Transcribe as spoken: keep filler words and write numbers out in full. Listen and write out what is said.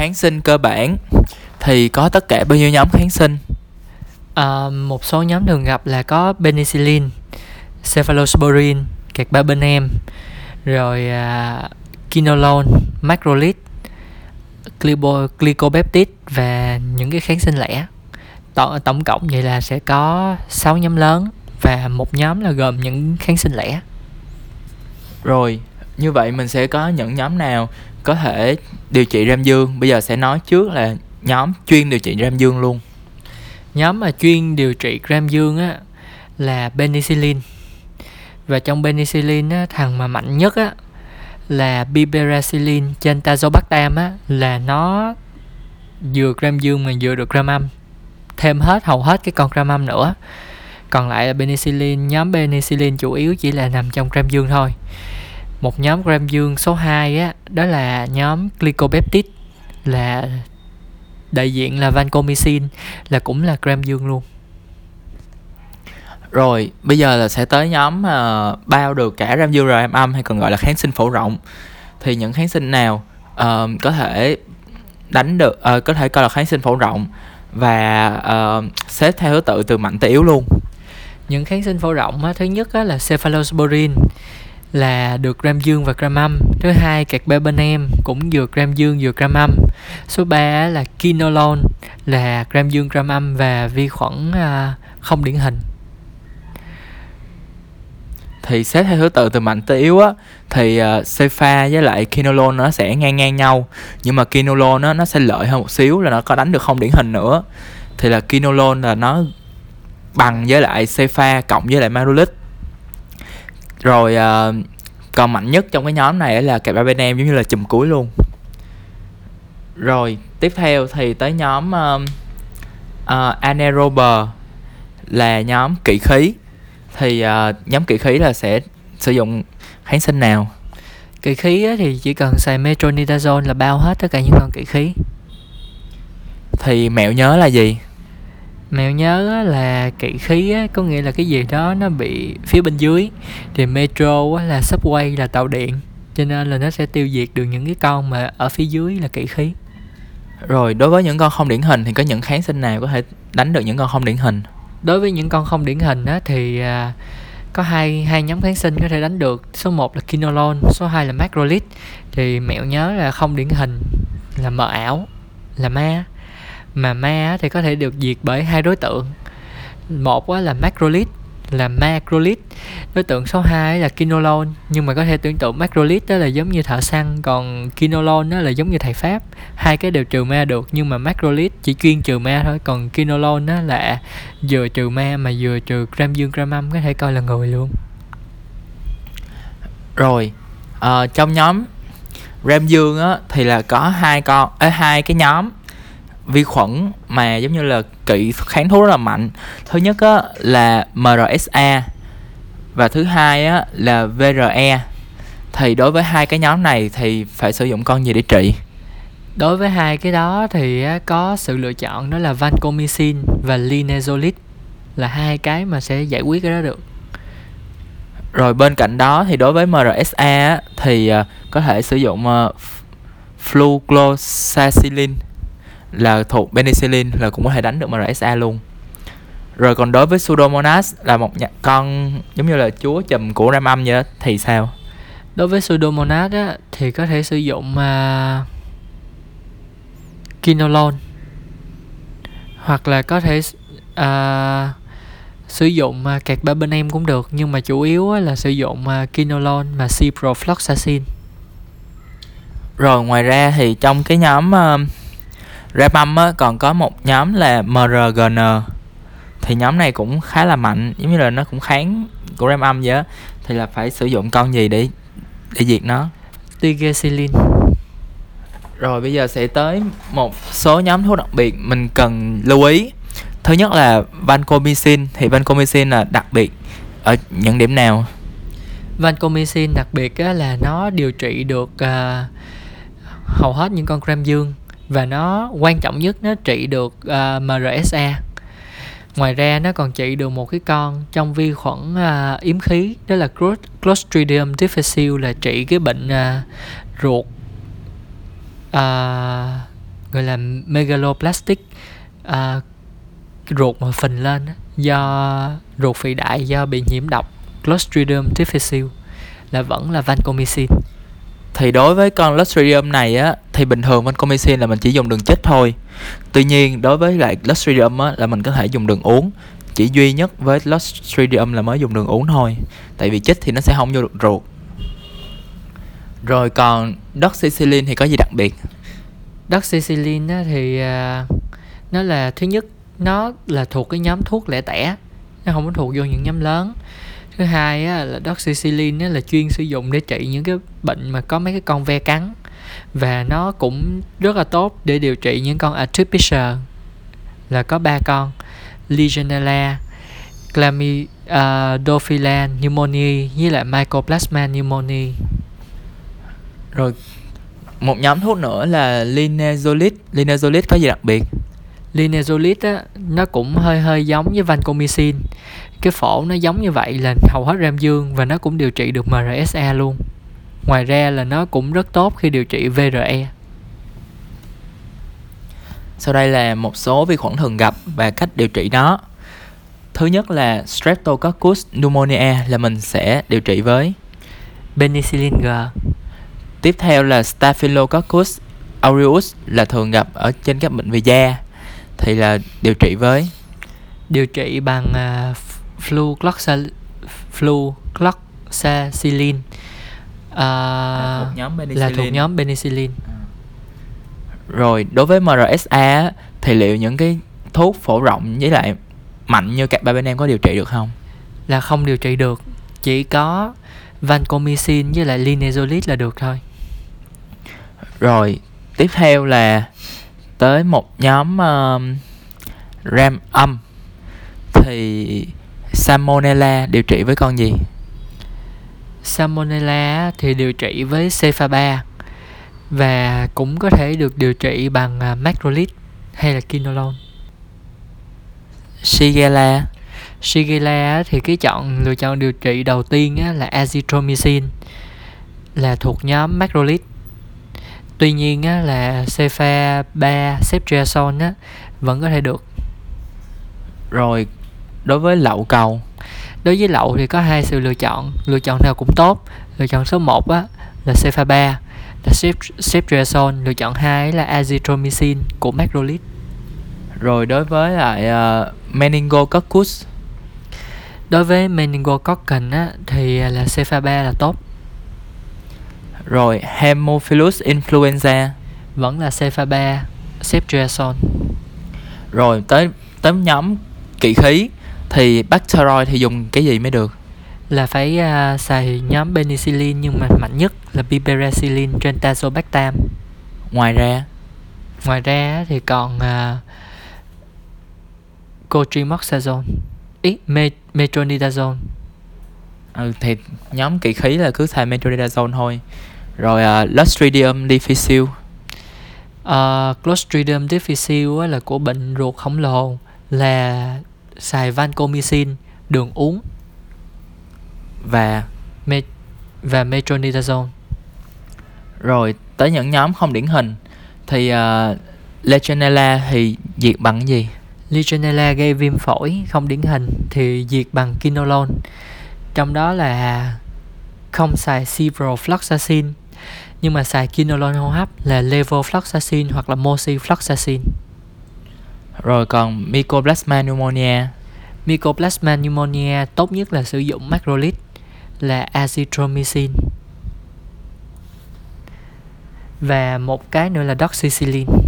kháng sinh cơ bản thì có tất cả bao nhiêu nhóm kháng sinh? À, một số nhóm thường gặp là có penicillin, cephalosporin, carbapenem, rồi uh, quinolone, macrolide, glycopeptide và những cái kháng sinh lẻ. Tổng, tổng cộng vậy là sẽ có sáu nhóm lớn và một nhóm là gồm những kháng sinh lẻ. Rồi, như vậy mình sẽ có những nhóm nào có thể điều trị Gram dương. Bây giờ sẽ nói trước là nhóm chuyên điều trị Gram dương luôn. Nhóm mà chuyên điều trị Gram dương á là penicillin. Và trong penicillin á, thằng mà mạnh nhất á là piperacillin trên tazobactam á, là nó vừa Gram dương mà vừa được Gram âm, thêm hết hầu hết cái con Gram âm nữa. Còn lại là penicillin, nhóm penicillin chủ yếu chỉ là nằm trong Gram dương thôi. Một nhóm Gram dương số hai á, đó là nhóm glycopeptide, là đại diện là vancomycin, là cũng là Gram dương luôn. Rồi, bây giờ là sẽ tới nhóm uh, bao được cả Gram dương rồi Gram âm, hay còn gọi là kháng sinh phổ rộng. Thì những kháng sinh nào uh, có thể đánh được, uh, có thể coi là kháng sinh phổ rộng, và uh, xếp theo thứ tự từ mạnh tới yếu luôn. Những kháng sinh phổ rộng á, thứ nhất á, là cephalosporin, là được Gram dương và Gram âm. Thứ hai, carbapenem, cũng vừa Gram dương vừa Gram âm. Số ba là quinolone, là Gram dương Gram âm và vi khuẩn à, không điển hình. Thì xếp theo thứ tự từ mạnh tới yếu á, thì uh, cepha với lại quinolone nó sẽ ngang ngang nhau, nhưng mà quinolone nó nó sẽ lợi hơn một xíu là nó có đánh được không điển hình nữa. Thì là quinolone là nó bằng với lại cepha cộng với lại macrolide. Rồi uh, còn mạnh nhất trong cái nhóm này là carbapenem, giống như là chùm cuối luôn. Rồi tiếp theo thì tới nhóm uh, uh, anaerobe, là nhóm kỵ khí. Thì uh, nhóm kỵ khí là sẽ sử dụng kháng sinh nào? Kỵ khí thì chỉ cần xài metronidazole là bao hết tất cả những con kỵ khí. Thì mẹo nhớ là gì? Mẹo nhớ là kỵ khí có nghĩa là cái gì đó nó bị phía bên dưới. Thì metro là subway, là tàu điện, cho nên là nó sẽ tiêu diệt được những cái con mà ở phía dưới là kỵ khí. Rồi đối với những con không điển hình thì có những kháng sinh nào có thể đánh được những con không điển hình? Đối với những con không điển hình á, thì à, có hai, hai nhóm kháng sinh có thể đánh được. Số một là quinolone, số hai là macrolide. Thì mẹo nhớ là không điển hình là mờ ảo, là ma. Mà ma thì có thể được diệt bởi hai đối tượng. Một á, là macrolide, là macrolide. Đối tượng số hai là quinolone. Nhưng mà có thể tưởng tượng macrolide là giống như thợ săn, còn quinolone là giống như thầy Pháp. Hai cái đều trừ ma được, nhưng mà macrolide chỉ chuyên trừ ma thôi. Còn quinolone là vừa trừ ma mà vừa trừ Gram dương Gram âm, có thể coi là người luôn. Rồi à, trong nhóm Gram dương á, thì là có hai con ấy, hai cái nhóm vi khuẩn mà giống như là kỵ kháng thuốc rất là mạnh. Thứ nhất á, là em rờ ét a và thứ hai á, là vê rờ e. Thì đối với hai cái nhóm này thì phải sử dụng con gì để trị? Đối với hai cái đó thì có sự lựa chọn, đó là vancomycin và linezolid, là hai cái mà sẽ giải quyết cái đó được. Rồi bên cạnh đó thì đối với em rờ ét a thì có thể sử dụng flucloxacin, là thuộc penicillin, là cũng có thể đánh được em rờ ét a luôn. Rồi còn đối với Pseudomonas, là một con giống như là chúa chùm của Gram âm vậy đó, thì sao? Đối với Pseudomonas á, thì có thể sử dụng uh, quinolone, hoặc là có thể uh, sử dụng uh, carbapenem cũng được, nhưng mà chủ yếu á, là sử dụng uh, quinolone và ciprofloxacin. Rồi ngoài ra thì trong cái nhóm uh, Gram âm á, còn có một nhóm là em rờ giê en. Thì nhóm này cũng khá là mạnh, giống như là nó cũng kháng của Gram âm vậy á. Thì là phải sử dụng con gì để để diệt nó? Tigecycline. Rồi bây giờ sẽ tới một số nhóm thuốc đặc biệt mình cần lưu ý. Thứ nhất là vancomycin. Thì vancomycin là đặc biệt ở những điểm nào? Vancomycin đặc biệt á, là nó điều trị được à, hầu hết những con Gram dương. Và nó quan trọng nhất, nó trị được uh, em rờ ét a. Ngoài ra nó còn trị được một cái con trong vi khuẩn uh, yếm khí, đó là Clostridium difficile, là trị cái bệnh uh, ruột uh, gọi là megaloblastic, à, ruột mà phình lên do ruột phì đại do bị nhiễm độc Clostridium difficile, là vẫn là vancomycin. Thì đối với con Clostridium này á, thì bình thường vancomycin là mình chỉ dùng đường chích thôi. Tuy nhiên đối với lại Clostridium á, là mình có thể dùng đường uống. Chỉ duy nhất với Clostridium là mới dùng đường uống thôi, tại vì chích thì nó sẽ không vô được ruột. Rồi còn Doxycycline thì có gì đặc biệt? Doxycycline á, thì uh, nó là, thứ nhất nó là thuộc cái nhóm thuốc lẻ tẻ, nó không có thuộc vô những nhóm lớn. Thứ hai á, là Doxycycline á, là chuyên sử dụng để trị những cái bệnh mà có mấy cái con ve cắn. Và nó cũng rất là tốt để điều trị những con atypical, là có ba con: Legionella, Clamidophila pneumoniae với lại Mycoplasma pneumoniae. Rồi một nhóm thuốc nữa là linezolid. Linezolid có gì đặc biệt? Linezolid á, nó cũng hơi hơi giống với vancomycin. Cái phổ nó giống như vậy là hầu hết gram dương, và nó cũng điều trị được em rờ ét a luôn. Ngoài ra là nó cũng rất tốt khi điều trị vê rờ e. Sau đây là một số vi khuẩn thường gặp và cách điều trị nó. Thứ nhất là Streptococcus pneumoniae, là mình sẽ điều trị với penicillin G. Tiếp theo là Staphylococcus aureus, là thường gặp ở trên các bệnh về da, thì là điều trị với điều trị bằng uh, flucloxacillin, uh, là thuộc nhóm penicillin. Là thuộc nhóm penicillin. À. Rồi đối với em rờ ét a thì liệu những cái thuốc phổ rộng với lại mạnh như carbapenem có điều trị được không? Là không điều trị được, chỉ có vancomycin với lại linezolid là được thôi. Rồi tiếp theo là tới một nhóm uh, gram âm, thì Salmonella điều trị với con gì? Salmonella thì điều trị với cephalosporin, và cũng có thể được điều trị bằng uh, macrolide hay là quinolone. Shigella. Shigella thì cái chọn lựa chọn điều trị đầu tiên á, là azithromycin, là thuộc nhóm macrolide. Tuy nhiên á, là cephalosporin, ceftriaxone á, vẫn có thể được. Rồi đối với lậu cầu. Đối với lậu thì có hai sự lựa chọn, lựa chọn nào cũng tốt. Lựa chọn số một á, là cephalosporin, là ceftriaxone. Lựa chọn hai là azithromycin của macrolide. Rồi đối với lại uh, meningococcus. Đối với meningococcus á, thì là cephalosporin là tốt. Rồi Hemophilus influenza vẫn là cephalosporin, ceftriaxone. Rồi tới tới nhóm kỵ khí thì bacteroid thì dùng cái gì mới được? Là phải uh, xài nhóm penicillin, nhưng mà mạnh nhất là piperacillin trên tazobactam. Ngoài ra, ngoài ra thì còn uh, cotrimoxazole, ý metronidazole. Ừ, thì nhóm kỵ khí là cứ xài metronidazole thôi. Rồi uh, Clostridium difficile. Uh, Clostridium difficile là của bệnh ruột khổng lồ, là xài vancomycin, đường uống và Me- và metronidazole. Rồi tới những nhóm không điển hình thì uh, Legionella thì diệt bằng gì? Legionella gây viêm phổi không điển hình thì diệt bằng quinolone. Trong đó là không xài ciprofloxacin, nhưng mà xài quinolone hô hấp là levofloxacin hoặc là moxifloxacin. Rồi còn Mycoplasma pneumoniae. Mycoplasma pneumoniae tốt nhất là sử dụng macrolide, là azithromycin. Và một cái nữa là doxycycline.